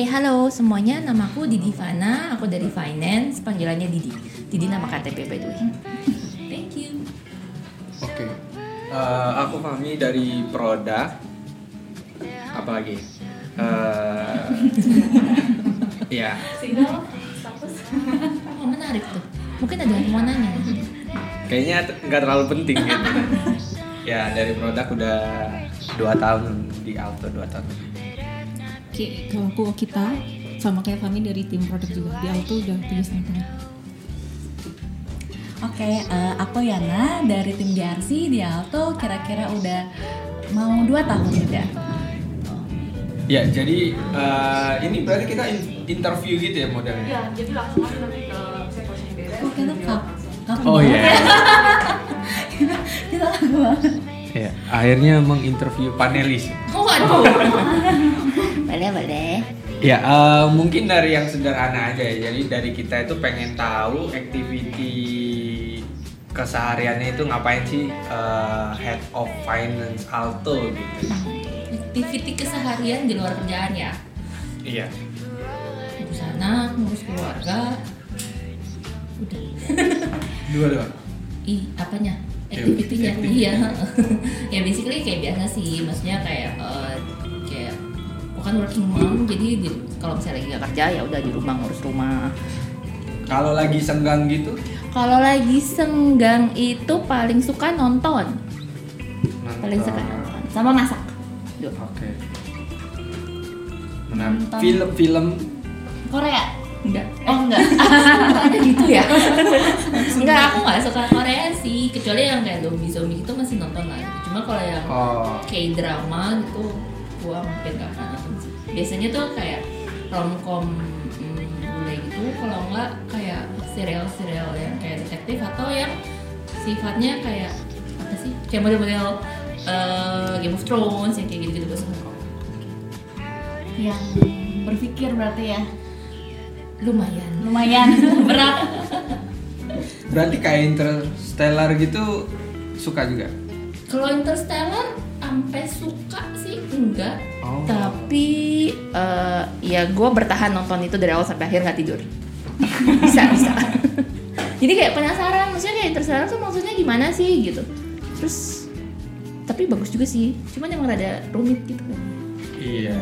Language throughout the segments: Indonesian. Hai, halo semuanya, namaku Didi Ivana, aku dari Finance, panggilannya Didi. Didi nama KTP by the way. Thank you. Oke. Aku Fahmi dari Produk. Apa lagi? Ya. Signal, status. Oh, menarik tuh. Mungkin ada yang mau nanya. Kayaknya nggak terlalu penting gitu. Ya, dari Produk udah 2 tahun di Alto, 2 tahun. Kalau kita sama kayak kami dari tim produk juga di Alto udah 3,5 tahun. Oke, aku Yana dari tim GRC di Alto kira-kira udah mau 2 tahun udah. Ya, jadi ini berarti kita interview gitu ya modelnya. Iya, jadi langsung aja nanti ke sekolah beres. Oke, lengkap. Oh iya. Kita lagu banget. Ya, akhirnya menginterview panelis. Waduh. Boleh. Ya, mungkin dari yang sederhana aja ya. Jadi dari kita itu pengen tahu activity kesehariannya itu ngapain sih Head of Finance Alto gitu. Activity keseharian di luar kerjaan ya? Iya. Ngurus anak, ngurus keluarga. Udah. Dua-dua? Apanya? Activity-nya? Iya. Ya basically kayak biasa sih. Maksudnya kayak bukan working mom, jadi kalau misalnya lagi gak kerja ya udah di rumah ngurus rumah. Kalau lagi senggang gitu? Kalau lagi senggang itu paling suka nonton. Paling suka nonton sama masak. Oke. Menarik. Film-film Korea? Enggak. Ada gitu ya? Enggak, aku gak suka Korea sih. Kecuali yang kayak zombie-zombie itu masih nonton lagi. Cuma kalau yang kayak drama gitu gua mampir gak pernah nonton sih. Biasanya tuh kayak romcom bule gitu, kalau enggak kayak serial-serial yang kayak detektif atau yang sifatnya kayak apa sih? Kayak model-model Game of Thrones yang kayak gitu-gitu gua suka. Yang berpikir berarti ya? Lumayan berat. Berarti kayak Interstellar gitu suka juga? Kalau Interstellar sampai suka sih enggak, tapi ya gue bertahan nonton itu dari awal sampai akhir, nggak tidur. bisa Jadi kayak penasaran, maksudnya kayak Interstellar tuh maksudnya gimana sih gitu. Terus tapi bagus juga sih, cuman emang rada rumit gitu kan. Iya,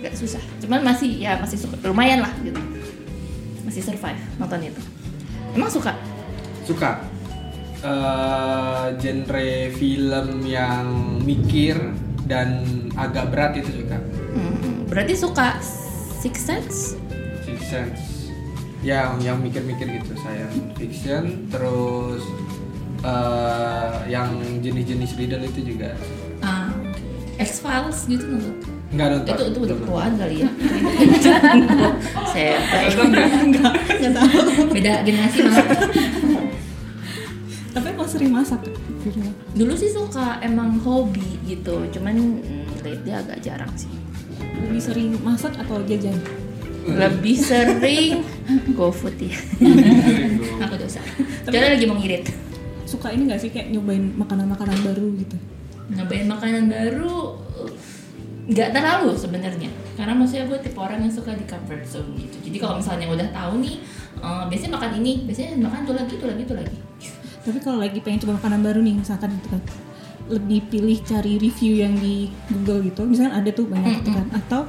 agak susah, cuman masih suka, lumayan lah gitu, masih survive nonton itu. Emang suka genre film yang mikir dan agak berat itu suka. Berarti suka Six Sense ya, yang mikir-mikir gitu. Saya fiction, terus yang jenis-jenis riddle itu juga. X Files gitu nonton? Enggak nonton. Itu udah keluaran kali ya. Saya enggak tahu. Beda generasi banget. Tapi emang sering masak. Dulu sih suka, emang hobi gitu. Cuman lately agak jarang sih. Lebih sering masak atau jajan? Lebih sering GoFood ya. Aku dosa. Karena lagi mau ngirit. Suka ini enggak sih kayak nyobain makanan-makanan baru gitu? Nyobain makanan baru nggak terlalu sebenarnya, karena maksudnya gue tipe orang yang suka di comfort zone gitu. Jadi kalau misalnya udah tahu nih biasanya makan ini, biasanya makan itu lagi. Tapi kalau lagi pengen coba makanan baru nih, misalkan gitu kan, lebih pilih cari review yang di Google gitu, misalkan ada tuh banyak gitu kan, atau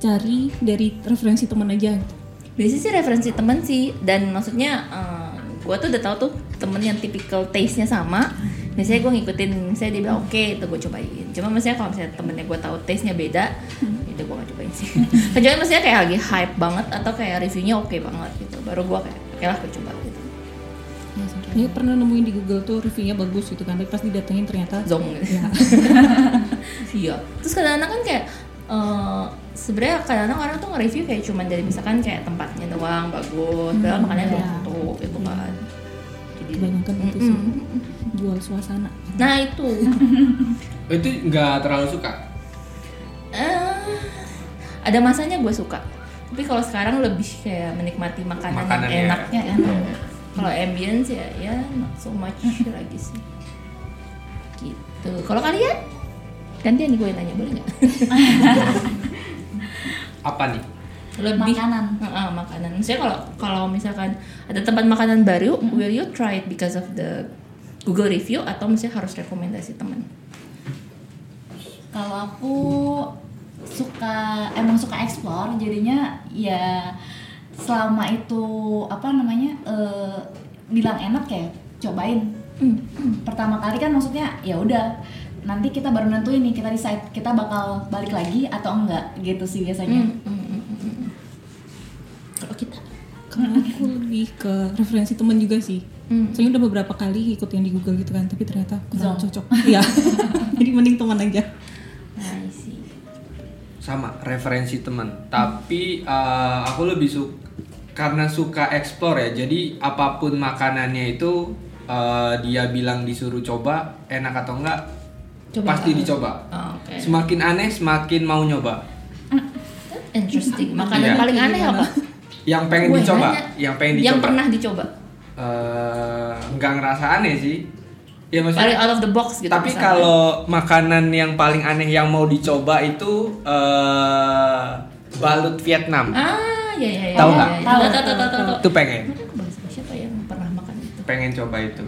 cari dari referensi teman aja gitu. Biasanya sih referensi teman sih, dan maksudnya gue tuh udah tahu tuh temen yang tipikal taste-nya sama. Biasanya gue ngikutin, misalnya dia bilang oke, itu gue cobain. Cuma maksudnya kalau misalnya temennya gue tahu taste-nya beda, itu gue gak cobain sih. Kecuali maksudnya kayak lagi hype banget atau kayak reviewnya oke banget gitu, baru gue kayak oke lah gue coba gitu. Ini pernah nemuin di Google tuh reviewnya bagus gitu kan, tapi pas didatengin ternyata zong gitu. Iya. Terus kadang-kadang kan kayak sebenarnya kadang-kadang orang tuh nge-review kayak cuman dari misalkan kayak tempatnya doang bagus, padahal makanannya tuh gitu kan. Jadi kebanyakan itu sih jual suasana. Nah itu. Itu nggak terlalu suka. Ada masanya gue suka, tapi kalau sekarang lebih kayak menikmati makanan yang enaknya ya. Kalau ambience ya not so much lagi sih. Gitu. Kalau kalian, gantian nih gue nanya, boleh nggak? Apa nih? lebih makanan. Makanan. Maksudnya kalau misalkan ada tempat makanan baru, will you try it because of the Google review atau misalnya harus rekomendasi teman? Kalau aku emang suka explore, jadinya ya selama itu bilang enak ya cobain. Pertama kali kan maksudnya ya udah nanti kita baru nentuin nih, kita decide kita bakal balik lagi atau enggak gitu sih biasanya. Kalau kita aku lebih ke referensi teman juga sih. Soalnya udah beberapa kali ikut yang di Google gitu kan, tapi ternyata kurang cocok. Iya. Jadi mending teman aja. Sama referensi teman, tapi aku lebih karena suka explore ya. Jadi apapun makanannya itu dia bilang disuruh coba, enak atau enggak pasti dicoba. Okay. Semakin aneh semakin mau nyoba. Interesting. Makanan paling aneh apa? Yang pernah dicoba. Enggak ngerasa aneh sih. Ya, paling out of the box gitu. Tapi kalau makanan yang paling aneh yang mau dicoba itu balut Vietnam. Ya. Tahu nggak? Tahu. Itu pengen. Siapa yang pernah makan itu? Pengen coba itu.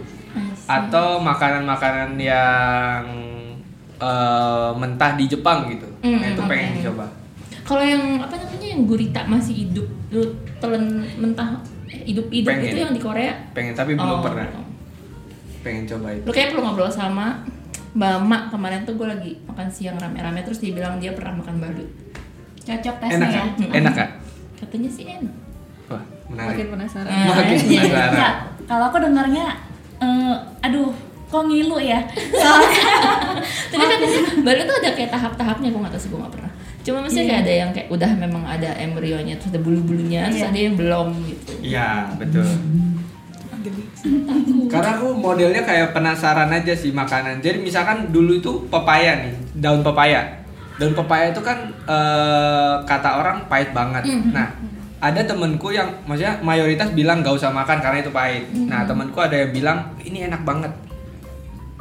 Atau makanan-makanan yang mentah di Jepang gitu. Nah, itu pengen dicoba. Kalau yang yang gurita masih hidup, telan mentah hidup itu yang di Korea? Pengen, tapi belum pernah. Pengen coba itu. Lu kayak perlu ngobrol sama Mbak Mak, kemarin tuh gue lagi makan siang rame-rame terus dia bilang dia pernah makan balut. Cocok tesnya. Enak ya? Enak gak? Katanya sih enak. Wah, menarik. Makin penasaran. Makin penasaran. Kalau aku dengarnya kok ngilu ya? Tapi katanya balut tuh ada kayak tahap-tahapnya, gue gak tau sih, gue gak pernah. Cuma maksudnya kayak ada yang kayak udah memang ada embryonya, terus ada bulu-bulunya, terus ada yang belum gitu. Iya, betul. Karena aku modelnya kayak penasaran aja sih makanan. Jadi misalkan dulu itu pepaya nih, daun pepaya. Daun pepaya itu kan kata orang pahit banget. Nah, ada temenku yang maksudnya mayoritas bilang gak usah makan karena itu pahit. Nah, temenku ada yang bilang ini enak banget.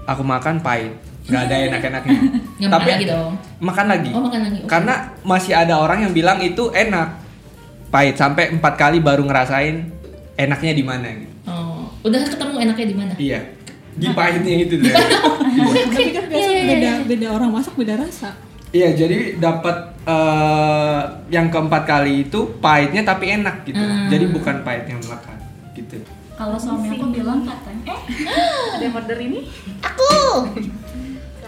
Aku makan pahit, gak ada enak-enaknya. Tapi makan lagi dong. Makan lagi. Oh, makan lagi. Okay. Karena masih ada orang yang bilang itu enak. Pahit sampai 4 kali baru ngerasain enaknya di mana gitu. Udah ketemu enaknya di mana? Iya. Di pahitnya itu deh. Tapi kan biasa beda orang masak beda rasa. Iya, jadi dapat yang keempat kali itu pahitnya tapi enak gitu. Jadi bukan pahit yang melekat gitu. Kalau suami aku bilang katanya ada order ini? Aku.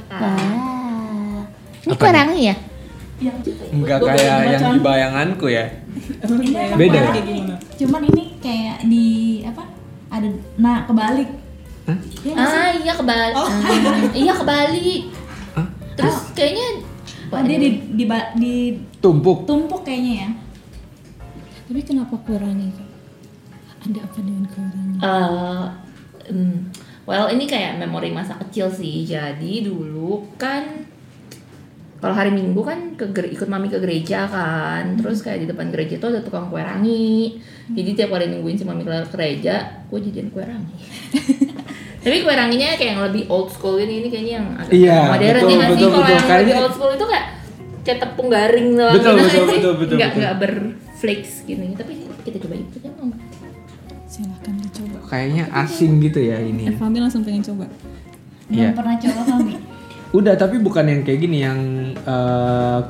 Wah. Ini kurangnya ya? Enggak kayak yang di bayanganku ya. Beda. Cuman ini kayak di ada, nah kebalik. Hah? Iya kebalik. Iya kebalik. Hah? Terus kayaknya dia di tumpuk kayaknya ya. Tapi kenapa kurangnya? Ada apa dengan kurangnya? Ini kayak memori masa kecil sih. Jadi dulu kan kalau hari Minggu kan ikut mami ke gereja kan. Terus kayak di depan gereja tuh ada tukang kue rangi. Jadi tiap hari nungguin si mami kelar gereja, gue jadian kue rangi. Tapi kue ranginya kayak yang lebih old school ini kayaknya yang agak modern ya kan sih. Kalau yang lebih old school itu kayak tepung garing doang. Betul. Enggak berflakes gitu. Tapi kita coba itu kan. Silakan dicoba. Kayaknya asing gitu ya ini. Fahmi langsung pengen coba. Belum pernah coba Fahmi. Udah, tapi bukan yang kayak gini, yang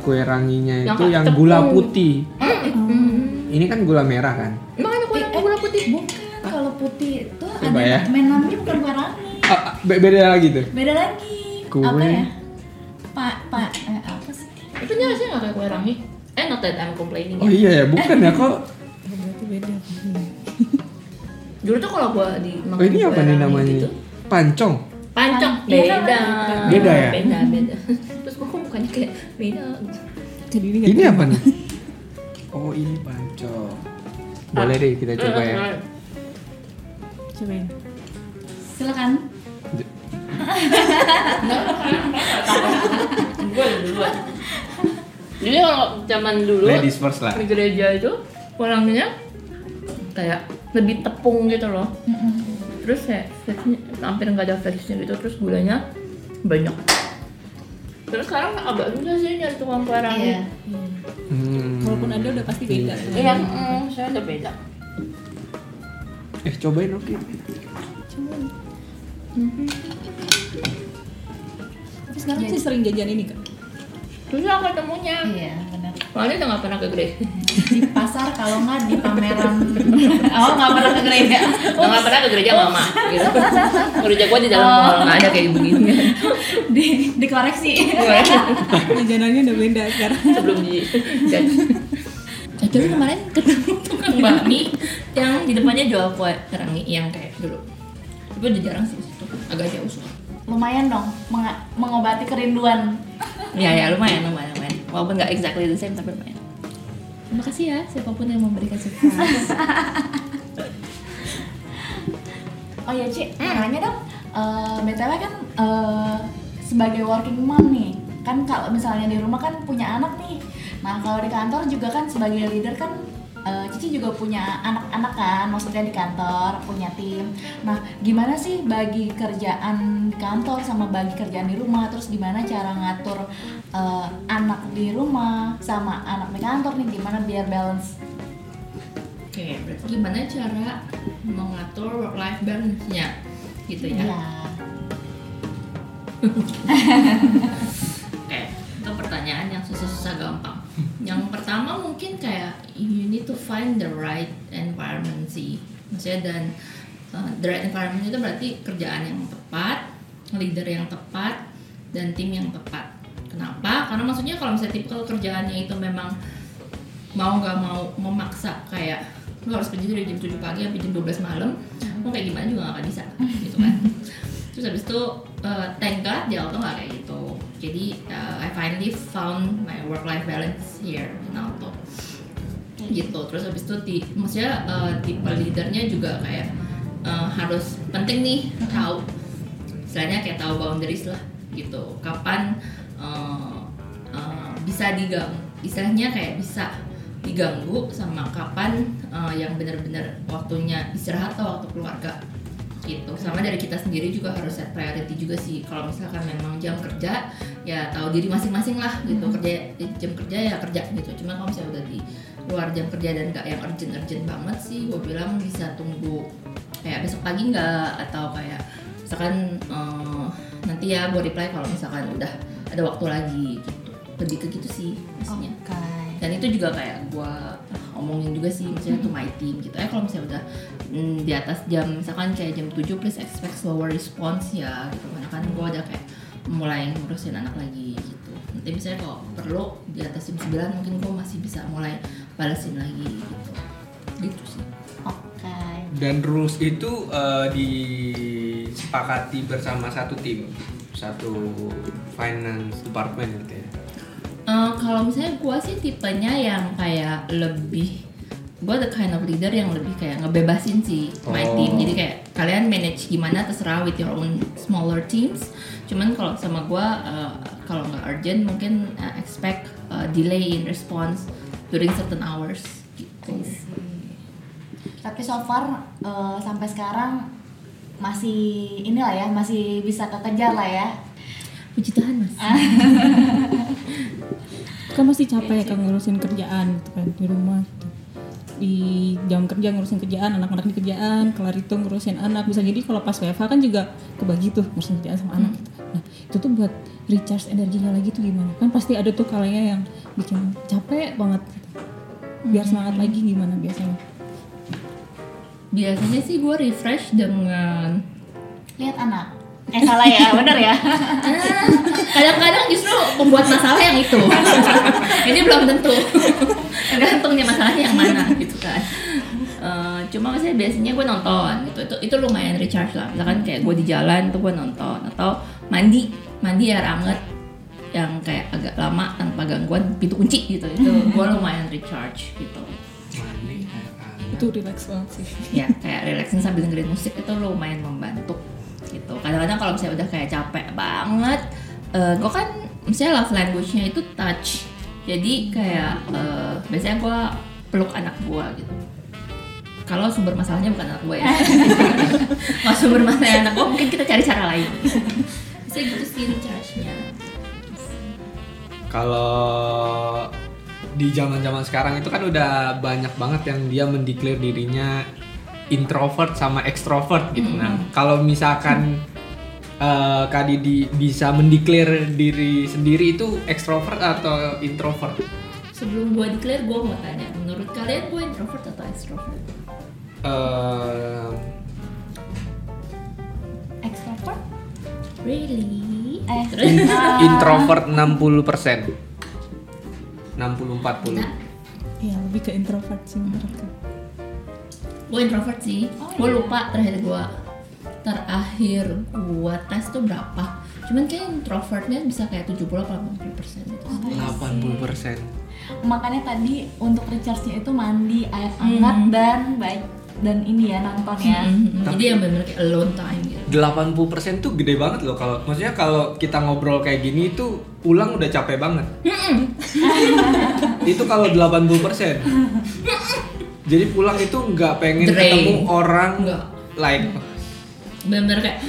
kue ranginya itu yang gula putih. Ini kan gula merah kan? Emang ada gula putih? Bukan, kalau putih itu coba ada namanya bukan kue rangi. Beda lagi tuh? Beda lagi. Kue. Apa ya? Apa sih? Itu jelasnya gak kayak kue rangi? Not that I'm complaining. Oh iya ya, bukan ya kok. Berarti beda. Dulu tuh kalau gue di makan ini apa nih namanya? Gitu, Pancong. Beda ya? Beda. Terus gue kok bukannya kayak beda. Jadi ini apa nih? Oh ini pancong. Boleh deh kita coba ya. Cobain. Silakan. Gue duluan. Jadi kalau zaman dulu di gereja itu warnanya kayak lebih tepung gitu loh. Terus kayak flakesnya, hampir nggak ada flakesnya gitu, terus gulanya banyak. Terus sekarang agak susah sih nyari tukang kue rangi. Kalau kalaupun ada udah pasti beda. Iya, saya udah beda. Cobain oke. Cuman. Tapi sekarang sih sering jajan ini kan. Susah ketemunya. Iya, benar. Soalnya udah nggak pernah ke gereja. Di pasar kalau nggak di pameran. Oh, nggak pernah ke gereja. Nggak pernah ke gereja mama. Gitu. Gereja gua di dalam mall nggak ada kayak begini. Dikoreksi. Jajanannya udah beda sekarang. Sebelum di. Jadi kemarin ketemu tukang bakmi yang di depannya jual kue kerangi yang kayak dulu. Tapi udah jarang sih itu, agak jauh sih. Lumayan dong, mengobati kerinduan. Ya lumayan. Walaupun nggak exactly the same tapi lumayan. Terima kasih ya siapapun yang memberikan surprise. Oh ya Ci, nanya dong. BTW kan sebagai working mom nih, kan kalau misalnya di rumah kan punya anak nih. Nah kalau di kantor juga kan sebagai leader kan Cici juga punya anak-anak kan, maksudnya di kantor punya tim. Nah gimana sih bagi kerjaan di kantor sama bagi kerjaan di rumah, terus gimana cara ngatur anak di rumah sama anak di kantor nih, gimana biar balance? Oke, berarti gimana cara mengatur work-life balance-nya gitu ya? Iya. Oke, itu pertanyaan yang susah-susah gampang. Yang pertama mungkin kayak you need to find the right environment sih. Maksudnya dan the right environment itu berarti kerjaan yang tepat, leader yang tepat, dan tim yang tepat. Kenapa? Karena maksudnya kalau misalnya tipikal kerjaannya itu memang mau gak mau memaksa kayak lu harus kerja dari jam 7 pagi sampai jam 12 malam, mau kayak gimana juga gak akan bisa gitu kan. Terus habis itu thank God di Alto gak kayak gitu. Jadi I finally found my work-life balance here in Alto gitu. Terus habis itu maksudnya tipe leadernya juga kayak harus penting nih tahu, istilahnya kayak tahu boundaries lah gitu. Kapan bisa diganggu, istilahnya kayak bisa diganggu sama kapan yang benar-benar waktunya istirahat atau waktu keluarga gitu. Sama dari kita sendiri juga harus set priority juga sih. Kalau misalkan memang jam kerja ya tahu diri masing-masing lah gitu. Kerja jam kerja ya kerja gitu. Cuma kalau misalnya udah di luar jam kerja dan nggak yang urgent banget sih, gue bilang bisa tunggu kayak besok pagi nggak, atau kayak misalkan nanti ya gue reply kalau misalkan udah ada waktu lagi gitu. Lebih ke gitu sih maksudnya. Okay. Dan itu juga kayak gue omongin juga sih misalnya to my team gitu. Kalau misalnya udah di atas jam misalkan kayak jam 7 please expect slower response ya gitu. Karena kan gue udah kayak mulai ngurusin anak lagi gitu. Nanti misalnya kalau perlu di atas jam 9 mungkin gue masih bisa mulai balesin lagi gitu. Gitu sih. Okay. Dan rules itu disepakati bersama satu tim, satu finance department gitu ya. Kalau misalnya gue sih tipenya yang kayak lebih, gue the kind of leader yang lebih kayak ngebebasin sih my team. Jadi kayak kalian manage gimana terserah with your own smaller teams. Cuman kalau sama gue kalau nggak urgent mungkin expect delay in response during certain hours gitu. Tapi so far sampai sekarang masih inilah ya, masih bisa kekejar lah ya. Puji Tuhan Mas. Kan masih capek ya kan ngurusin kerjaan gitu kan, di rumah gitu. Di jam kerja ngurusin kerjaan, anak-anak di kerjaan, kelar itu ngurusin anak. Bisa jadi kalau pas WFH kan juga kebagi tuh ngurusin kerjaan sama anak gitu. Nah itu tuh buat recharge energinya lagi tuh gimana? Kan pasti ada tuh kalanya yang bikin capek banget gitu. Biar semangat lagi gimana biasanya? Biasanya sih gue refresh dengan lihat anak. Salah ya, benar ya. Kadang-kadang justru pembuat masalah yang itu. Ini belum tentu. Tergantungnya masalahnya yang mana gitu kan. Cuma maksudnya biasanya gue nonton gitu. Itu lumayan recharge lah. Misalkan kayak gue di jalan tuh gue nonton, atau mandi air anget yang kayak agak lama tanpa gangguan pintu kunci gitu. Itu gue lumayan recharge gitu. Mandi air anget. Itu relax banget sih. Ya, kayak relaxing sambil dengerin musik itu lumayan membantu. Gitu. Kadang-kadang kalau misalnya udah kayak capek banget, gue kan misalnya love language-nya itu touch. Jadi kayak biasanya gue peluk anak gue gitu. Kalau sumber masalahnya bukan anak gue ya. Kalau sumber masalahnya anak gue mungkin kita cari cara lain. Bisa gitu sih charge-nya. Kalau di zaman-zaman sekarang itu kan udah banyak banget yang dia mendeklar dirinya introvert sama ekstrovert gitu. Nah, kalau misalkan Kak Didi bisa mendeklar diri sendiri itu ekstrovert atau introvert? Sebelum gua declare, gua mau tanya, menurut kalian gua introvert atau ekstrovert? Ekstrovert? Really? Introvert 60%. 60-40. Iya, lebih ke introvert sih menurutku. Gue introvert sih, gue lupa terakhir gue tes tuh berapa. Cuman kayak introvertnya bisa kayak 70-80% gitu. 80%. Makanya tadi untuk recharge-nya itu mandi, air hangat, dan ini ya nonton ya. Jadi yang bener kayak alone time gitu. 80% tuh gede banget loh, kalau maksudnya kalau kita ngobrol kayak gini itu pulang udah capek banget. Itu kalau 80%. Jadi pulang itu nggak pengen ketemu orang lain. Bener kayak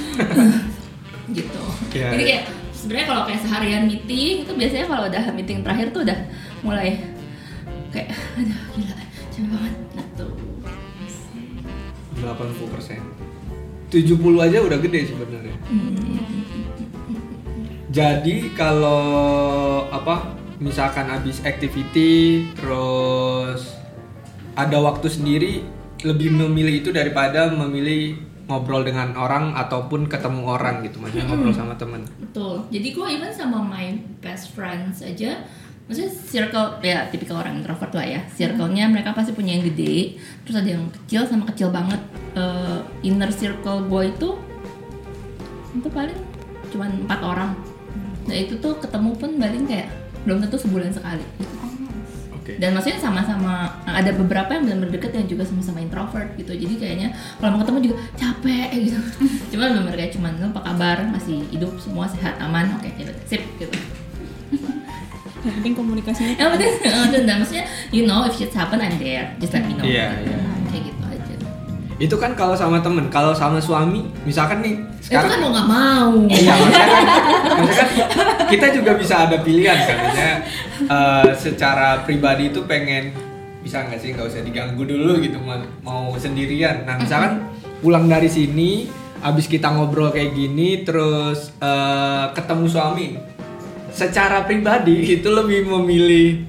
gitu. Yeah. Jadi kayak sebenarnya kalau kayak seharian meeting itu biasanya kalau udah meeting terakhir tuh udah mulai kayak aduh gila capek banget. Nah tuh 80%. 70 aja udah gede sebenarnya. Jadi kalau apa misalkan abis activity terus ada waktu sendiri, lebih memilih itu daripada memilih ngobrol dengan orang ataupun ketemu orang gitu, maksudnya ngobrol sama teman. Betul. Jadi gue even sama my best friends aja, maksudnya circle ya tipikal orang introvert lah ya. Circle-nya mereka pasti punya yang gede, terus ada yang kecil sama kecil banget. Inner circle gue itu paling cuma 4 orang. Nah itu tuh ketemu pun paling kayak belum tentu sebulan sekali. Dan maksudnya sama-sama ada beberapa yang benar-benar deket yang juga sama-sama introvert gitu. Jadi kayaknya kalau mau ketemu juga capek gitu. Cuman benar-benar kayak cuman apa kabar, masih hidup, semua sehat, aman, oke gitu. Sip gitu. Yang penting komunikasinya. Yang penting dan maksudnya you know if shit happen I'm there. Just let me know. Iya, gitu. Yeah. Kayak gitu aja. Itu kan kalau sama temen, kalau sama suami misalkan nih sekarang itu kan mau enggak mau. Iya, maksudnya kan kita juga bisa ada pilihan kan ya. Secara pribadi itu pengen bisa nggak sih nggak usah diganggu dulu gitu mau sendirian. Nah misalkan pulang dari sini, abis kita ngobrol kayak gini, terus ketemu suami, secara pribadi itu lebih memilih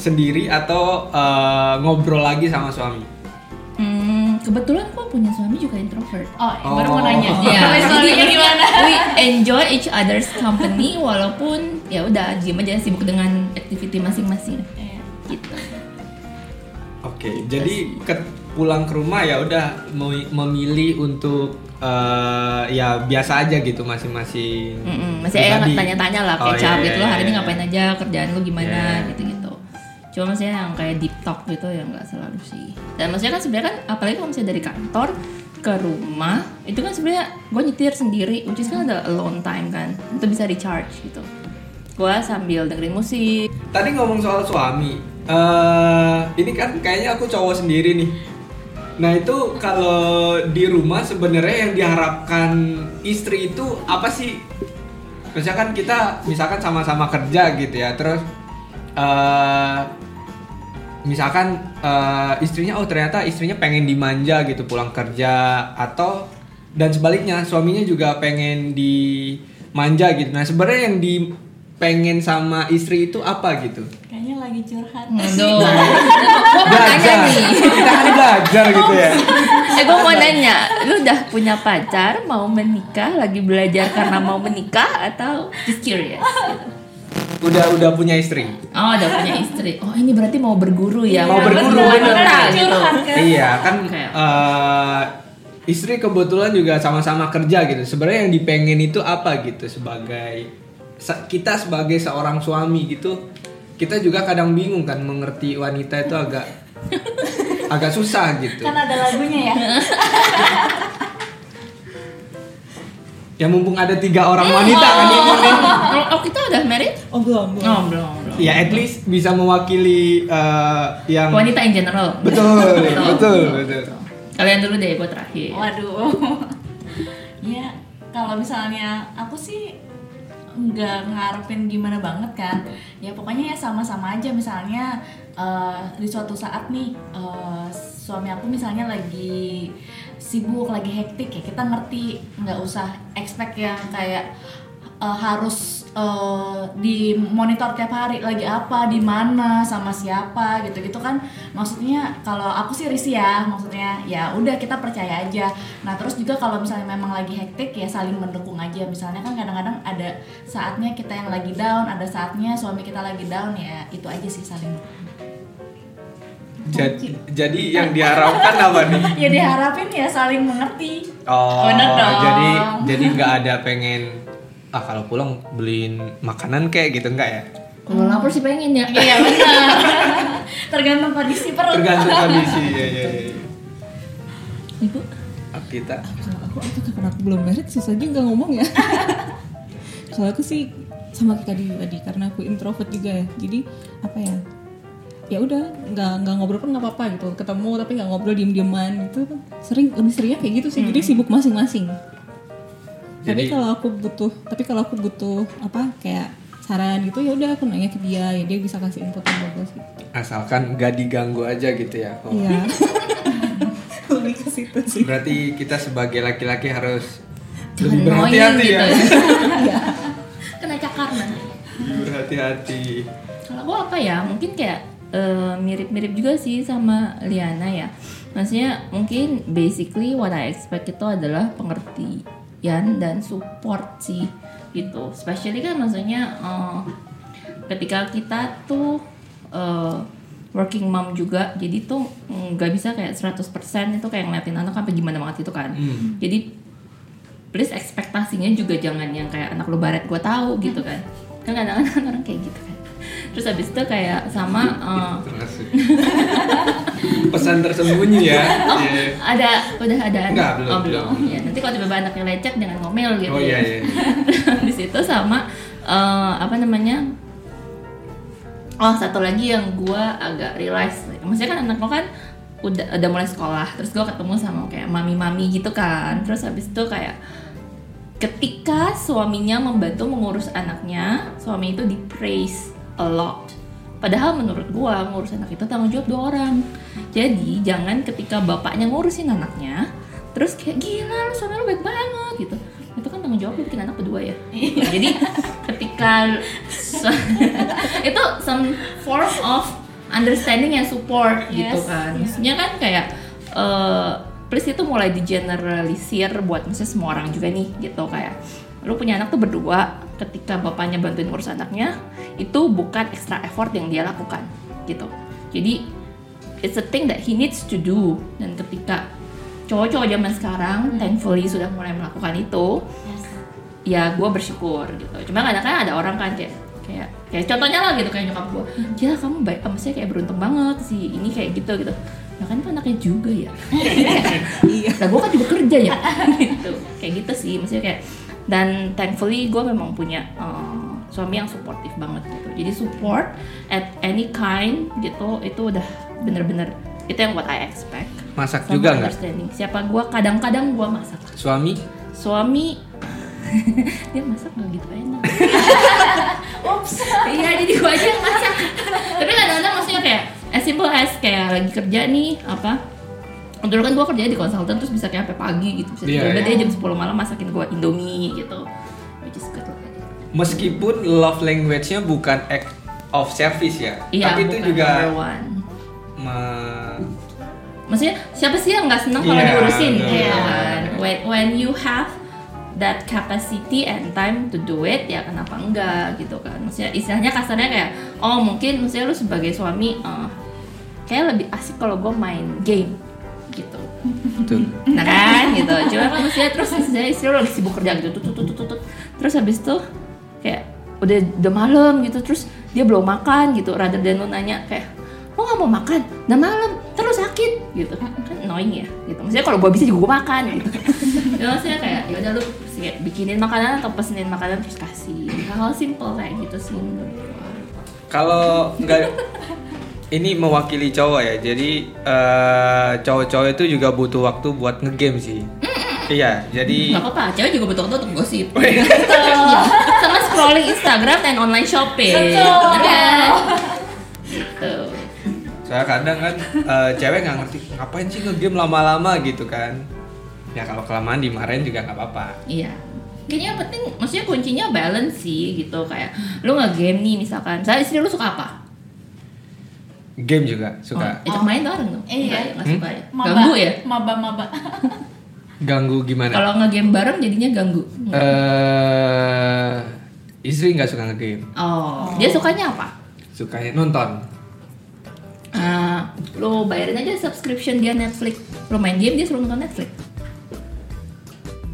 sendiri atau ngobrol lagi sama suami? Kebetulan kok punya suami juga introvert. Baru mau nanya. Ya, jadi gimana? We enjoy each other's company walaupun ya udah diem aja sibuk dengan activity masing-masing. Gitu. Oke, jadi pulang ke rumah ya udah memilih untuk ya biasa aja gitu masing-masing. Masih tanya-tanya lah kayak gitu loh hari ini ngapain aja, kerjaan lu gimana gitu-gitu. Cuma maksudnya yang kayak deep talk gitu ya nggak selalu sih. Dan maksudnya kan sebenarnya kan apalagi kalau misalnya dari kantor ke rumah itu kan sebenarnya gue nyetir sendiri, which is kan ada alone time kan, itu bisa recharge gitu. Gue sambil dengerin musik. Tadi ngomong soal suami, ini kan kayaknya aku cowok sendiri nih. Nah itu kalau di rumah sebenarnya yang diharapkan istri itu apa sih? Misalkan kita sama-sama kerja gitu ya, terus misalkan istrinya ternyata istrinya pengen dimanja gitu pulang kerja, atau dan sebaliknya suaminya juga pengen dimanja gitu. Nah sebenarnya yang pengen sama istri itu apa gitu? Kayaknya lagi curhat. Belajar. Kita kan belajar gitu ya. Gue mau nanya, lu udah punya pacar, mau menikah, lagi belajar karena mau menikah, atau just curious gitu? Udah punya istri. Udah punya istri. Ini berarti mau berguru ya. Mau berguru wanita gitu. Iya, kan istri kebetulan juga sama-sama kerja gitu. Sebenarnya yang dipengen itu apa gitu kita sebagai seorang suami gitu. Kita juga kadang bingung kan mengerti wanita itu agak susah gitu. Kan ada lagunya ya. Ya mumpung ada 3 orang wanita kan ini. Kita udah married? Belum. Ya at least bisa mewakili yang wanita in general. Betul. Kalian dulu deh, gue terakhir. Waduh. Ya, kalau misalnya aku sih nggak ngarepin gimana banget kan. Ya pokoknya ya sama-sama aja. Misalnya di suatu saat nih suami aku misalnya lagi sibuk, lagi hektik ya, kita ngerti, nggak usah expect yang kayak harus dimonitor tiap hari lagi apa, di mana, sama siapa gitu-gitu kan. Maksudnya kalau aku sih risih ya, maksudnya ya udah kita percaya aja. Nah terus juga kalau misalnya memang lagi hektik ya saling mendukung aja. Misalnya kan kadang-kadang ada saatnya kita yang lagi down, ada saatnya suami kita lagi down, ya itu aja sih saling mendukung. Jadi yang diharapkan apa nih? Ya diharapin ya saling mengerti. Oh, bener dong. Jadi nggak ada pengen kalau pulang beliin makanan kayak gitu, enggak ya? Kalau lapar sih pengen ya. Iya benar. Tergantung kondisi perut. Tergantung kondisi. Iya. Ibu? Kita. Aku karena aku belum married susah juga ngomong ya. Kalau aku sih sama kayak tadi karena aku introvert juga ya. Jadi apa ya? Ya udah nggak ngobrol pun nggak apa-apa gitu, ketemu tapi nggak ngobrol, diem-dieman gitu, lebih seringnya kayak gitu sih. Jadi sibuk masing-masing. Tapi kalau aku butuh apa kayak saran gitu, ya udah aku nanya ke dia, ya dia bisa kasih input yang bagus gitu. Asalkan nggak diganggu aja gitu ya. Iya. Lebih ke situ sih. Berarti kita sebagai laki-laki harus lebih berhati-hati gitu. Ya. Kena cakar nanti. Berhati-hati. Kalau aku apa ya? Mungkin kayak mirip-mirip juga sih sama Liana ya. Maksudnya mungkin basically what I expect itu adalah pengertian dan support sih gitu. Especially kan maksudnya ketika kita tuh working mom juga. Jadi tuh gak bisa kayak 100% itu kayak ngeliatin anak sampai gimana banget itu kan. Jadi please ekspektasinya juga jangan yang kayak anak lu baret gua tahu gitu kan. Kan kadang-kadang orang kayak gitu kan. Terus habis itu kayak sama pesan tersembunyi ya. Oh, yeah. Udah ada. Enggak, belum. Ya, nanti kalau tiba-tiba anaknya lecek jangan ngomel gitu. Oh iya. Yeah. Di situ sama satu lagi yang gue agak realize. Maksudnya kan anak lo kan udah mulai sekolah. Terus gue ketemu sama kayak mami-mami gitu kan. Terus habis itu kayak ketika suaminya membantu mengurus anaknya, suami itu di-praise a lot. Padahal menurut gua ngurus anak itu tanggung jawab 2 orang. Jadi jangan ketika bapaknya ngurusin anaknya terus kayak gila, suami lu baik banget gitu. Itu kan tanggung jawab lu bikin anak berdua ya. Jadi ketika itu some form of understanding and support gitu kan. Maksudnya kan kayak please itu mulai digeneralisir buat misalnya semua orang juga nih gitu, kayak lu punya anak tuh berdua, ketika bapaknya bantuin ngurus anaknya itu bukan extra effort yang dia lakukan gitu. Jadi it's a thing that he needs to do. Dan ketika cowok-cowok zaman sekarang thankfully sudah mulai melakukan itu, ya gue bersyukur gitu. Cuma kadang-kadang ada orang kan kayak contohnya lah gitu, kayak nyokap gue, gila kamu baik, maksudnya kayak beruntung banget sih ini kayak gitu. Ya kan itu anaknya juga ya. Nah gue kan juga kerja ya gitu. Kayak gitu sih maksudnya kayak. Dan thankfully gue memang punya suami yang supportive banget gitu. Jadi support at any kind gitu, itu udah bener-bener itu yang what I expect. Masak sama juga nggak? Siapa gue kadang-kadang gue masak. Suami dia masak nggak gitu enak. Oops. Iya jadi gue aja yang masak. Tapi kadang-kadang maksudnya kayak as simple as kayak lagi kerja nih apa? Dulu kan gue kerjanya di konsultan, terus bisa kayak sampai pagi gitu. Tiba-tiba dia jam 10 malam masakin gue Indomie gitu, which is good lah. Meskipun love language-nya bukan act of service ya, tapi itu juga maksudnya siapa sih yang gak seneng kalau diurusin kan? When you have that capacity and time to do it, ya kenapa enggak gitu kan. Maksudnya istilahnya kasarnya kayak mungkin maksudnya lu sebagai suami kayak lebih asik kalau gue main game gitu. Betul. Nah kan gitu. Cuma kan maksudnya terus istri lagi sibuk kerja gitu. Terus habis itu kayak udah malam gitu, terus dia belum makan gitu. Rather than lu nanya kayak, "Lo enggak mau makan? Udah malam, terus sakit." gitu. Kan annoying ya gitu. Maksudnya kalau gua bisa juga gua makan gitu. Ya maksudnya kayak ya udah lu bikinin makanan atau pesenin makanan terus kasih. Hal simple kayak gitu sih. Kalau enggak ini mewakili cowok ya, jadi cowok-cowok itu juga butuh waktu buat ngegame sih. Iya, jadi gak apa-apa, cewek juga butuh waktu untuk gosip. Sama scrolling Instagram dan online shopping. Betul kan? Gitu. Soalnya kadang kan cewek nggak ngerti ngapain sih nge-game lama-lama gitu kan. Ya kalau kelamaan dimarahin juga nggak apa-apa. Iya. Kayaknya yang penting, maksudnya kuncinya balance sih gitu. Kayak lu nge-game nih misalkan. Misalnya istri lu suka apa? Game juga suka. Oh, itu main bareng dong. Iya, enggak suka ya. Ganggu ya? Maba-maba. Ganggu gimana? Kalau nge-game bareng jadinya ganggu. Istri enggak suka nge-game. Oh. Dia sukanya apa? Sukanya nonton. Lo bayarin aja subscription dia Netflix. Lo main game, dia suruh nonton Netflix.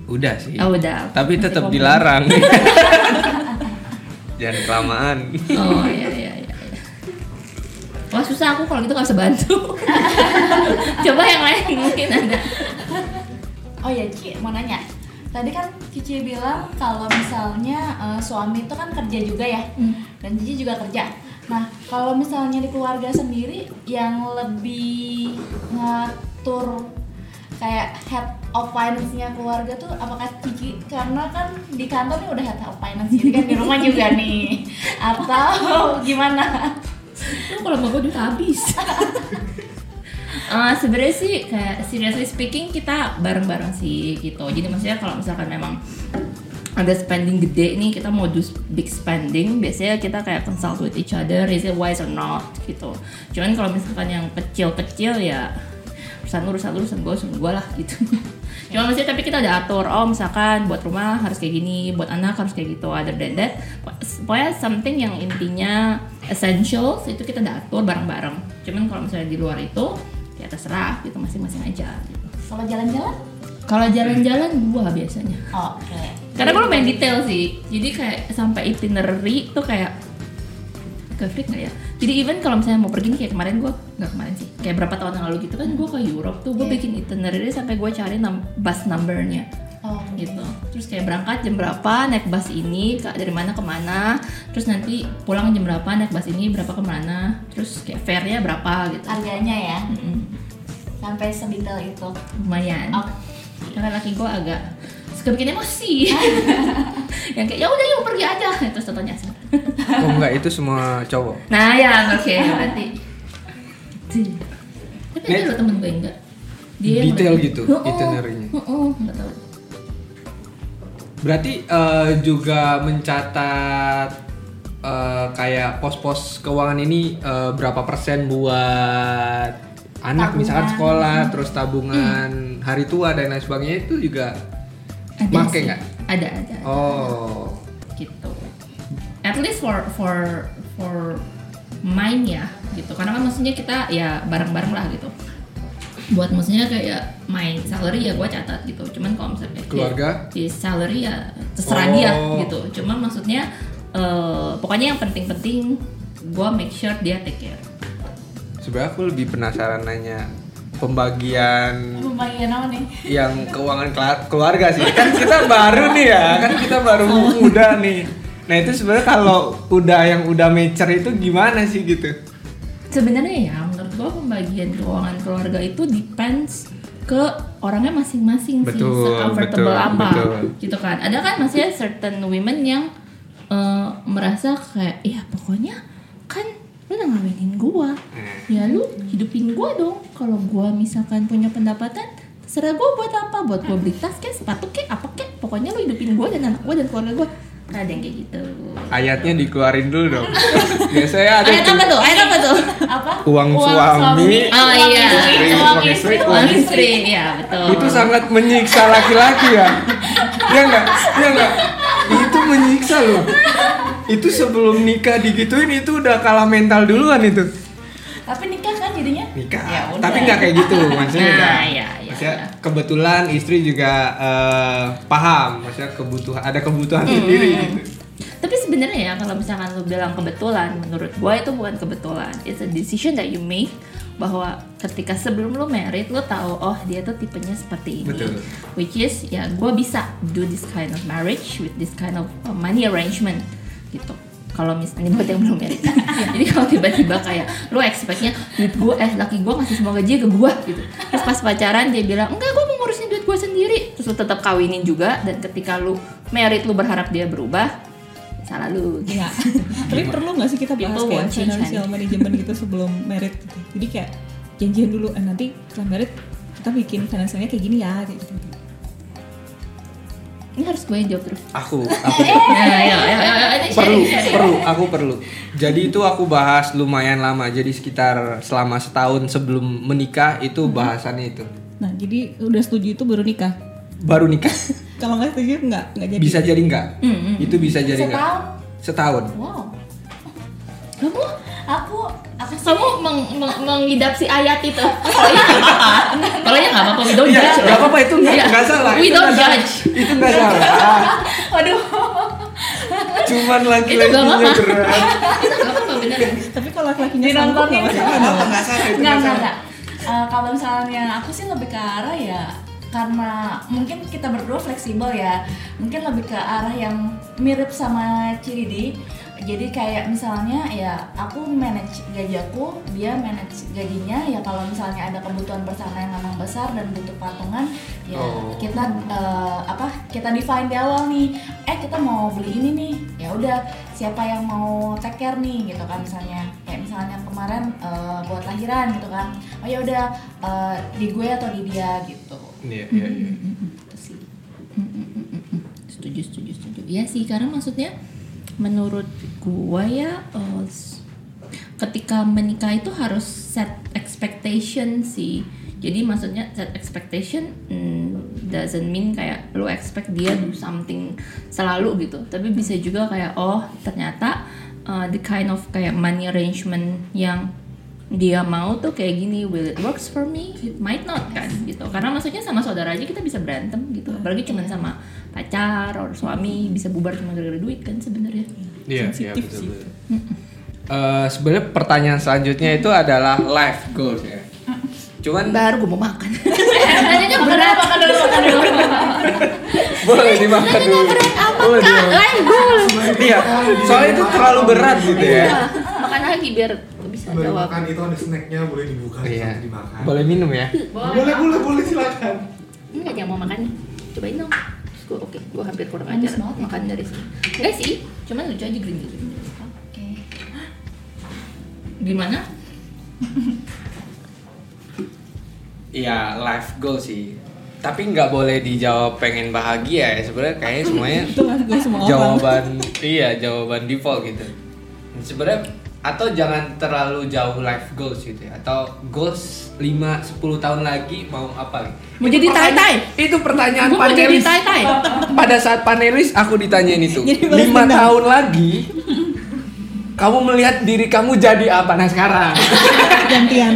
Udah sih. Oh, udah. Tapi tetap dilarang. Jangan kelamaan. Oh, iya. Wah, susah aku kalau gitu enggak bisa bantu. Coba yang lain mungkin ada. Oh ya, Ci, mau nanya. Tadi kan Cici bilang kalau misalnya suami itu kan kerja juga ya. Dan Cici juga kerja. Nah, kalau misalnya di keluarga sendiri yang lebih ngatur kayak head of finance-nya keluarga tuh apakah Cici? Karena kan di kantor nih udah head of finance, jadi kan di rumah juga nih. Atau gimana? Lu kalau mau gue duit habis. Sebenarnya sih kayak seriously speaking kita bareng-bareng sih gitu. Jadi maksudnya kalau misalkan memang ada spending gede nih, kita mau do big spending, biasanya kita kayak consult with each other, is it wise or not gitu. Cuman kalau misalkan yang kecil-kecil ya urusan gue lah gitu. Cuma maksudnya tapi kita udah atur, misalkan buat rumah harus kayak gini, buat anak harus kayak gitu, other than that. Pokoknya something yang intinya essentials itu kita udah atur bareng-bareng. Cuman kalau misalnya di luar itu ya terserah gitu, masing-masing aja gitu. Kalau jalan-jalan? Kalau jalan-jalan gua biasanya. Oke. Karena gua main detail sih. Jadi kayak sampai itinerary tuh kayak kefreak gak ya? Jadi even kalau misalnya mau pergi nih, kayak kemarin gue, gak kemarin sih, kayak berapa tahun yang lalu gitu kan gue ke Europe tuh, gue bikin itinerary sampai gue cari bus numbernya gitu. Terus kayak berangkat jam berapa, naik bus ini, dari mana ke mana, terus nanti pulang jam berapa, naik bus ini, berapa ke mana, terus kayak fare-nya berapa gitu. Harganya ya? Sampai sedetail itu? Lumayan. Karena laki gue agak suka bikin emosi. Yang kayak, yaudah yuk pergi aja, terus tonton nyasar. Oh enggak, itu semua cowok? Nah ya, oke, berarti tapi ada loh temen gue enggak? Dia detail gitu, itinerary-nya? Enggak tahu. Berarti juga mencatat kayak pos-pos keuangan ini berapa persen buat anak, misalkan sekolah, terus tabungan hari tua dan lain sebagainya itu juga pakai enggak? Ada. Oh. Gitu. At least for mine ya, gitu. Karena kan maksudnya kita ya bareng-bareng lah gitu. Buat maksudnya kayak my salary ya gue catat gitu. Cuman kalau misalnya keluarga di salary ya terserah dia gitu. Cuman maksudnya pokoknya yang penting-penting gue make sure dia take care. Sebenarnya aku lebih penasaran nanya pembagian apa nih? Yang keuangan keluarga sih. Kan kita baru nih ya, kan kita baru muda nih. Nah itu sebenarnya kalau udah mature itu gimana sih gitu? Sebenarnya ya menurut gua pembagian keuangan keluarga itu depends ke orangnya masing-masing sih, se-comfortable apa gitu kan. Ada kan masih certain women yang merasa kayak ya pokoknya kan lu udah ngawinin gua, ya lu hidupin gua dong. Kalau gua misalkan punya pendapatan, terserah gua buat apa, buat gua beli tas kek, sepatu kek, apa kek, pokoknya lu hidupin gua dan anak gua dan keluarga gua. Ada yang kayak gitu. Ayatnya dikeluarin dulu dong. Biasanya ada. Ayat apa tuh? Apa? Uang suami. Oh iya. Uang istri. Iya betul. Itu sangat menyiksa laki-laki ya. Iya enggak? Itu menyiksa loh. Itu sebelum nikah digituin itu udah kalah mental duluan itu. Tapi nikah kan jadinya? Nikah. Ya, tapi enggak kayak gitu maksudnya. Nah, iya. Maksudnya kebetulan istri juga paham maksudnya ada kebutuhan sendiri gitu. Tapi sebenarnya ya kalau misalkan lu bilang kebetulan, menurut gua itu bukan kebetulan. It's a decision that you make bahwa ketika sebelum lu married lu tahu dia tuh tipenya seperti ini. Betul. Which is ya gua bisa do this kind of marriage with this kind of money arrangement. Gitu. Kalau misalnya buat yang belum married. Jadi kalau tiba-tiba kayak lu expect-nya duit gue laki gue ngasih semua gaji ke gue gitu. Terus pas pacaran dia bilang, "Enggak, gue mau ngurusin duit gue sendiri." Terus lu tetap kawinin juga dan ketika lu married lu berharap dia berubah. salah lu. Iya. Tapi perlu nggak sih kita bahas kayak financial management gitu sebelum married? Gitu. Jadi kayak janjian dulu, nanti setelah married kita bikin finansialnya kayak gini ya. Kayak gitu. Ini harus gue jawab terus. Aku perlu. Jadi itu aku bahas lumayan lama. Jadi sekitar selama setahun sebelum menikah itu bahasannya itu. Nah, jadi udah setuju itu baru nikah. Baru nikah. Kalau nggak setuju nggak jadi. Bisa jadi nggak. Itu bisa jadi nggak. Setahun. Wow. Kamu mengidap si ayat itu. Kalau ya nggak apa-apa, we don't judge. Nggak apa-apa, itu nggak salah. We don't judge. Itu nggak salah. Waduh. Cuman laki-lakinya berat. Itu nggak apa-apa bener. Tapi kalau laki-lakinya sanggup nggak salah. Nggak. Kalau misalnya aku sih lebih ke arah ya, karena mungkin kita berdua fleksibel ya. Mungkin lebih ke arah yang mirip sama Ciridi. Jadi kayak misalnya ya aku manage gaji aku, dia manage gajinya. Ya kalau misalnya ada kebutuhan bersama yang memang besar dan butuh patungan, ya kita define di awal nih. Kita mau beli ini nih. Ya udah, siapa yang mau take care nih gitu kan misalnya. Kayak misalnya kemarin buat lahiran gitu kan. Oh ya udah di gue atau di dia gitu. Iya. Setuju. Iya sih, karena maksudnya menurut gua ya ketika menikah itu harus set expectation sih. Jadi maksudnya set expectation doesn't mean kayak lu expect dia do something selalu gitu. Tapi bisa juga kayak ternyata the kind of kayak money arrangement yang dia mau tuh kayak gini, will it works for me, it might not kan gitu. Karena maksudnya sama saudara aja kita bisa berantem gitu, apalagi cuma sama pacar atau suami bisa bubar cuma gara-gara duit kan sebenarnya. Iya, betul. Sebenarnya pertanyaan selanjutnya itu adalah life goal ya. Cuman baru gue mau makan. Tanyanya makan dulu. Boleh dimakan dulu. Boleh dimakan. Life goal. Iya, soalnya itu terlalu berat gitu ya. Makan lagi biar boleh jawab. Makan itu ada snacknya, boleh dibuka, iya. Dimakan. Boleh minum ya? Boleh silakan. Ini nggak yang mau makannya, cobain dong. Gue hampir kurang ajar makan dari sini. Enggak sih, cuman lucu aja geringgir. Oke. Gimana? Iya life goal sih. Tapi nggak boleh dijawab pengen bahagia ya sebenarnya. Kayaknya semuanya jawaban default gitu. Sebenarnya. Atau jangan terlalu jauh life goals gitu ya. Atau goals 5-10 tahun lagi mau apa nih? Mau jadi tai-tai? Itu pertanyaan panelis. Pada saat panelis aku ditanyain itu 5 tahun lagi kamu melihat diri kamu jadi apa? Nah sekarang gantian.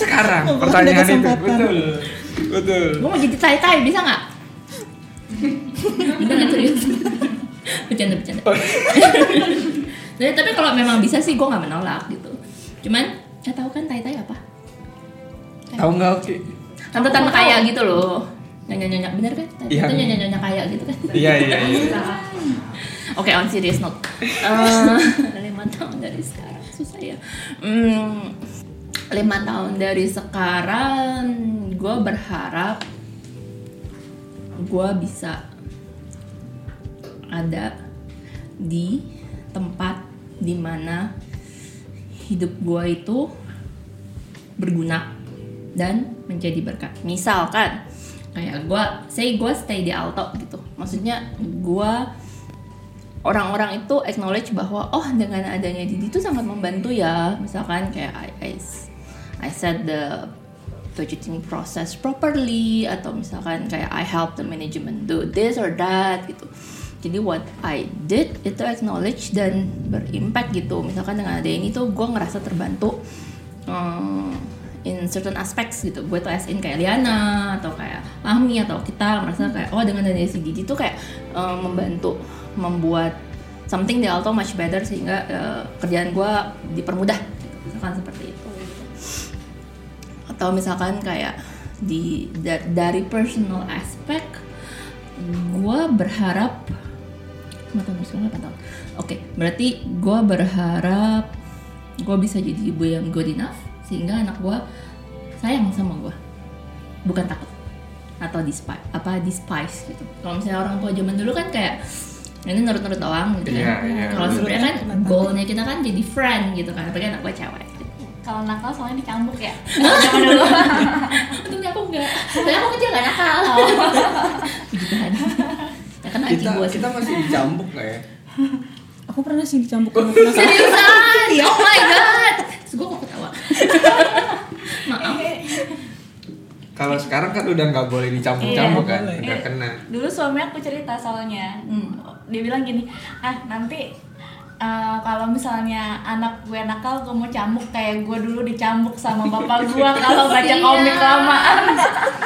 Sekarang pertanyaan itu Betul. Gue mau jadi tai-tai bisa gak? Bener gak serius? Bercanda. Tapi kalau memang bisa sih gue nggak menolak gitu. Cuman nggak tahu kan tai-tai apa? Tahu nggak? Tante-tante kaya gitu loh. Nyonya bener kan? Itu nyonya kaya gitu kan? Iya. Oke, on serious note. 5 tahun dari sekarang susah ya. 5 tahun dari sekarang gue berharap gue bisa ada di tempat dimana hidup gue itu berguna dan menjadi berkat. Misalkan kayak gue stay di Alto gitu. Maksudnya gue orang-orang itu acknowledge bahwa dengan adanya Didi itu sangat membantu ya. Misalkan kayak I set the budgeting process properly, atau misalkan kayak I help the management do this or that gitu. Jadi what I did itu acknowledge dan berimpact gitu. Misalkan dengan ada ini tuh gue ngerasa terbantu in certain aspects gitu. Gue tuh as in kayak Liana atau kayak Fahmi atau kita ngerasa kayak dengan adanya si Didi tuh kayak membantu membuat something di Alto much better sehingga kerjaan gue dipermudah gitu. Misalkan seperti itu gitu. Atau misalkan kayak dari personal aspect gue berharap 8 tahun. Oke, berarti gue berharap gue bisa jadi ibu yang good enough sehingga anak gue sayang sama gue, bukan takut atau despise gitu. Kalau misalnya orang tua zaman dulu kan kayak ini nurut-nurut doang gitu kan. Kalau sebenarnya kan goalnya kita kan jadi friend gitu kan, apalagi anak gue cewek. Kalau nakal soalnya dicambuk ya. Zaman dulu. Untungnya aku enggak. Soalnya aku kecil enggak nakal. Puji Tuhan. Ya kan anjing gua sih. Kita masih dicambuk enggak ya? Aku pernah sih dicambuk. Seriusan. Oh my god. Terus gua kok ketawa. Maaf. Kalau sekarang kan udah nggak boleh dicampur-campur kan, udah kena. Dulu suami aku cerita soalnya, dia bilang gini, nanti kalau misalnya anak gue nakal, gue mau cambuk kayak gue dulu dicambuk sama bapak gue kalau baca komik lamaan.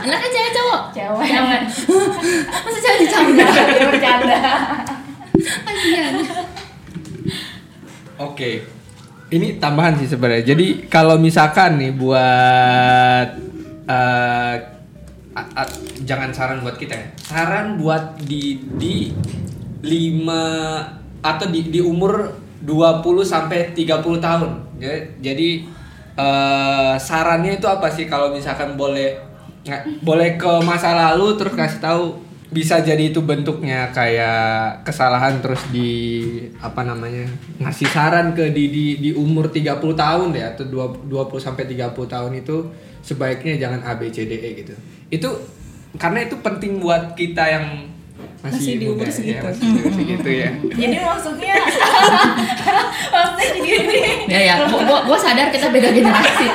Anaknya cewek cowok? Cewek. Masa cewek dicambuk? Dia bercanda. Kasihan. Oke, ini tambahan sih sebenarnya. Jadi kalau misalkan nih buat jangan saran buat kita ya. Saran buat di 5 atau di umur 20 sampai 30 tahun. Jadi sarannya itu apa sih kalau misalkan boleh ke masa lalu terus kasih tahu, bisa jadi itu bentuknya kayak kesalahan terus ngasih saran ke di umur 30 tahun deh atau 20 sampai 30 tahun itu. Sebaiknya jangan ABCDE gitu. Itu karena itu penting buat kita yang masih di umur segitu. Ya. Jadi maksudnya gini. Ya, gua sadar kita beda generasi.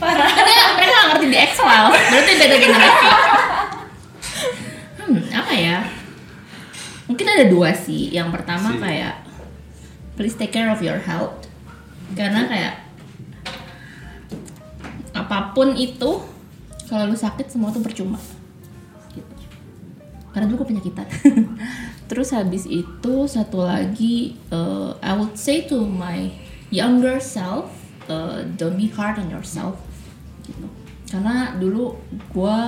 Parah. Mereka nggak ngerti di X Files. Berarti beda generasi. Apa ya? Mungkin ada dua sih. Yang pertama kayak please take care of your health. Karena kayak apapun itu, kalau lu sakit semua tuh percuma gitu. Karena dulu gue penyakitan. Terus habis itu satu lagi, I would say to my younger self, don't be hard on yourself gitu. Karena dulu gue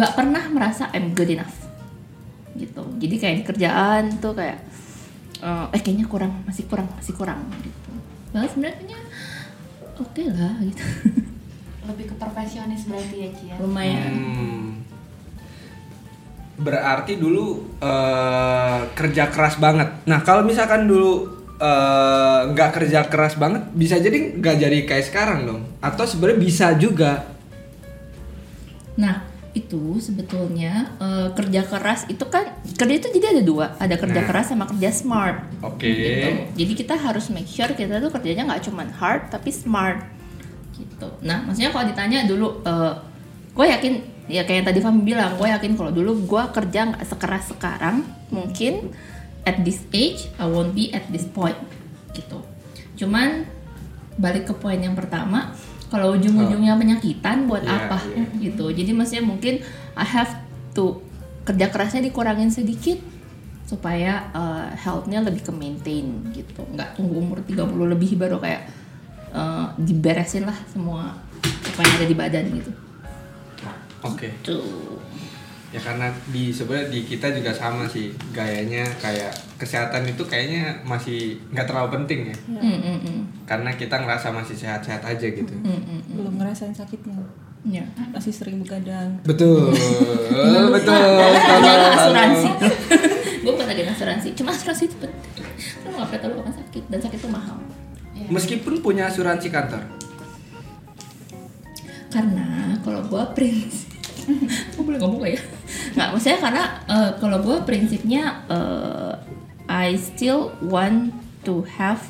gak pernah merasa I'm good enough gitu. Jadi kayak di kerjaan tuh kayak kayaknya masih kurang gitu. Nah, sebenarnya oke lah gitu. Lebih ke perfeksionis berarti ya, Ci ya. Lumayan. Berarti dulu kerja keras banget. Nah, kalau misalkan dulu enggak kerja keras banget, bisa jadi enggak jadi kayak sekarang dong. Atau sebenarnya bisa juga. Nah, itu sebetulnya kerja keras itu kan kerja itu jadi ada dua, ada kerja keras sama kerja smart. Oke. Gitu. Jadi kita harus make sure kita tuh kerjanya nggak cuma hard tapi smart gitu. Nah maksudnya kalau ditanya dulu, gue yakin ya kayak yang tadi Fahmi bilang, gue yakin kalau dulu gue kerja nggak sekeras sekarang, mungkin at this age I won't be at this point gitu. Cuman balik ke poin yang pertama. Kalau ujung-ujungnya penyakitan buat apa gitu. Jadi maksudnya mungkin I have to kerja kerasnya dikurangin sedikit supaya health-nya lebih ke maintain gitu. Enggak tunggu umur 30 lebih baru kayak diberesin lah semua apa yang ada di badan gitu. Oke. Gitu. Ya karena sebenarnya di kita juga sama sih gayanya, kayak kesehatan itu kayaknya masih nggak terlalu penting ya. Karena kita ngerasa masih sehat-sehat aja gitu. Belum ngerasain sakitnya. Ya. Masih sering begadang. Betul. Kalau asuransi. Gue bukan agen asuransi, cuma asuransi itu penting. Lu nggak perlu akan sakit, dan sakit itu mahal. Ya. Meskipun punya asuransi kantor. Karena kalau gue prinsip, gue boleh ngomong gak ya? Nggak, maksudnya karena kalau gue prinsipnya I still want to have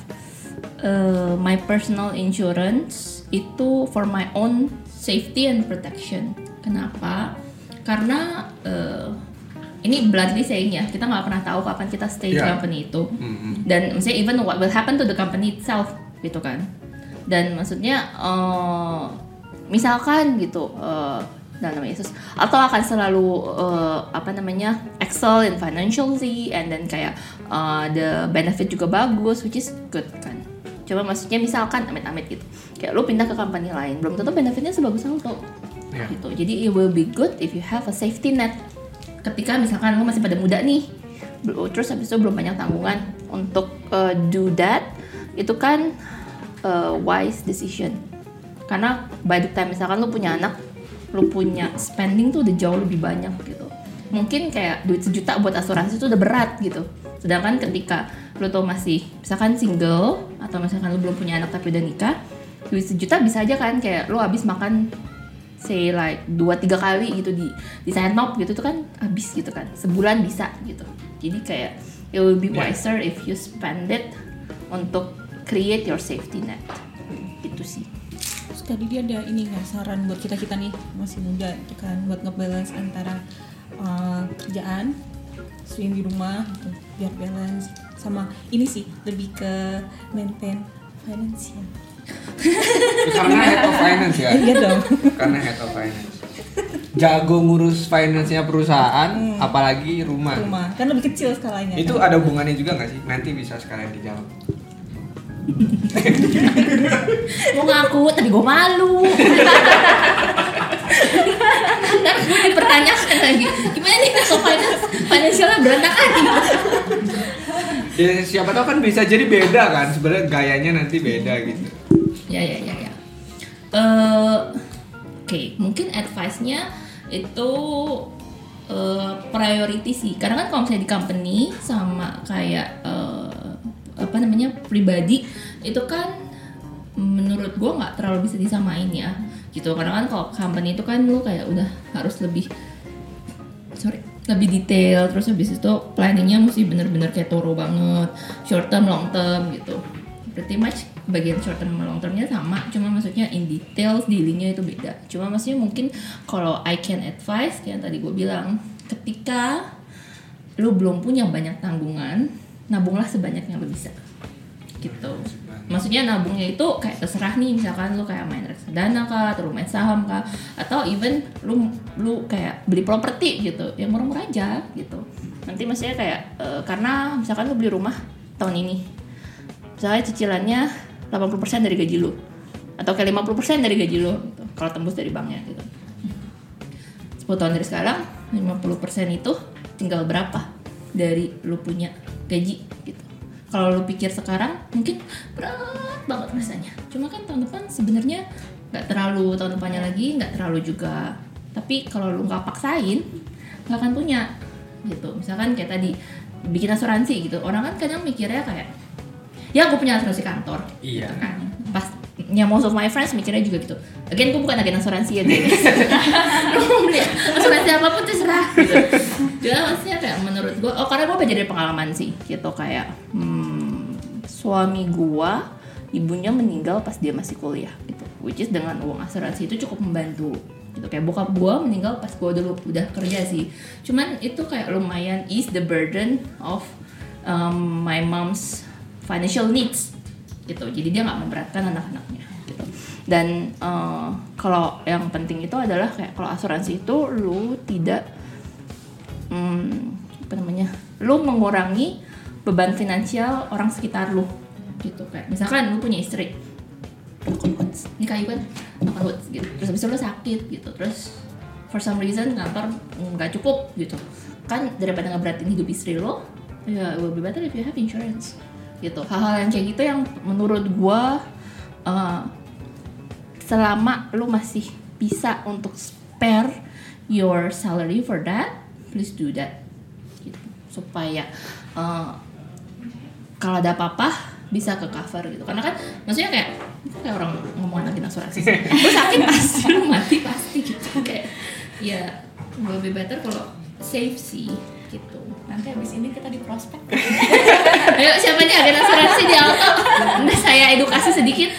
my personal insurance itu for my own safety and protection. Kenapa? Karena ini bluntly saying ya, kita nggak pernah tahu kapan kita stay di company itu, dan maksudnya even what will happen to the company itself gitu kan. Dan maksudnya misalkan gitu dalam nama Yesus, atau akan selalu excel in financially and then kayak the benefit juga bagus, which is good kan. Coba maksudnya misalkan amit-amit gitu, kayak lu pindah ke company lain, belum tentu benefitnya sebagus Alto gitu. Jadi it will be good if you have a safety net. Ketika misalkan lu masih pada muda nih, terus habis itu belum banyak tanggungan untuk do that, itu kan wise decision. Karena by the time misalkan lu punya anak, lu punya spending tuh udah jauh lebih banyak gitu. mungkin kayak duit sejuta buat asuransi itu udah berat gitu. Sedangkan ketika lo tuh masih misalkan single atau misalkan lo belum punya anak tapi udah nikah, duit sejuta bisa aja kan kayak lo habis makan say like 2-3 kali gitu di Senop gitu, itu kan habis gitu kan, sebulan bisa gitu. Jadi kayak it will be wiser if you spend it untuk create your safety net gitu sih. Terus tadi dia ada ini nggak saran buat kita nih masih muda gitu kan, buat ngebalance antara kerjaan swing di rumah gitu, biar balance sama ini sih lebih ke maintain finance ya. Karena head of finance ya? Iya dong. Karena head of finance jago ngurus finance-nya perusahaan, apalagi rumah kan lebih kecil skalanya itu kan? Ada hubungannya juga gak sih? Nanti bisa sekalian dijawab. Mau ngaku, tapi gue malu. Ntar gue dipertanyakan lagi gimana nih head of finance, finansialnya berantakan. Ya siapa tau kan bisa jadi beda kan, sebenarnya gayanya nanti beda gitu. Ya. Oke, mungkin advice-nya itu priority sih. Karena kan kalau misalnya di company sama kayak pribadi itu kan menurut gue nggak terlalu bisa disamain ya. Gitu. Karena kan kalau company itu kan lu kayak udah harus lebih detail, terus habis itu planningnya mesti bener-bener kayak toro banget, short term, long term gitu. Pretty much bagian short term sama long termnya sama, cuma maksudnya in details dealingnya itu beda. Cuma maksudnya mungkin kalau I can advise kayak yang tadi gue bilang, ketika lu belum punya banyak tanggungan, nabunglah sebanyak yang lu bisa gitu. Maksudnya nabungnya itu kayak terserah nih, misalkan lu kayak main reksadana kah, atau lu main saham kah, atau even lu kayak beli properti gitu, yang murah-murah aja gitu. Nanti maksudnya kayak karena misalkan lu beli rumah tahun ini, misalnya cicilannya 80% dari gaji lu, atau kayak 50% dari gaji lu gitu, kalau tembus dari banknya gitu. 10 tahun dari sekarang, 50% itu tinggal berapa dari lu punya gaji gitu. Kalau lu pikir sekarang mungkin berat banget rasanya. Cuma kan tahun depan sebenarnya enggak terlalu, tahun depannya lagi enggak terlalu juga. Tapi kalau lu enggak paksain, enggak akan punya gitu. Misalkan kayak tadi bikin asuransi gitu. Orang kan kadang mikirnya kayak ya gue punya asuransi kantor. Iya. Gitu kan. Pasnya most of my friends mikirnya juga gitu. Again, gue bukan agen asuransi ya, guys. Lu beli asuransi apapun terserah gitu. Jadi maksudnya kayak menurut gue, karena gue belajar dari pengalaman sih gitu, kayak suami gue ibunya meninggal pas dia masih kuliah gitu, which is dengan uang asuransi itu cukup membantu gitu. Kayak bokap gue meninggal pas gue udah kerja sih, cuman itu kayak lumayan ease the burden of my mom's financial needs gitu, jadi dia nggak memberatkan anak-anaknya gitu. Dan kalau yang penting itu adalah kayak kalau asuransi itu lu tidak lu mengurangi beban finansial orang sekitar lu gitu. Kayak misalkan lu punya istri nikah juga gitu, terus habis itu lu sakit gitu, terus for some reason kantor nggak cukup gitu kan, daripada ngeberatin hidup istri lu ya, lebih better if you have insurance gitu. Hal-hal yang kayak gitu yang menurut gua selama lu masih bisa untuk spare your salary for that, please do that gitu. Supaya kalau ada apa-apa bisa ke cover gitu. Karena kan maksudnya kayak orang ngomong anak asuransi, lu sakit pasti, lu mati pasti gitu. Kayak ya lebih better kalau save sih gitu. Nanti abis ini kita di prospek. Ayo siapa nih agen asuransi di Alto? Nanti saya edukasi sedikit.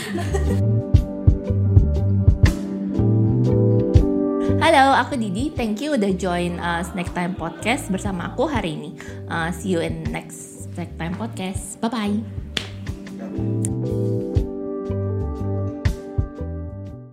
Halo, aku Didi. Thank you udah join Snack Time Podcast bersama aku hari ini. See you in next Snack Time Podcast. Bye-bye.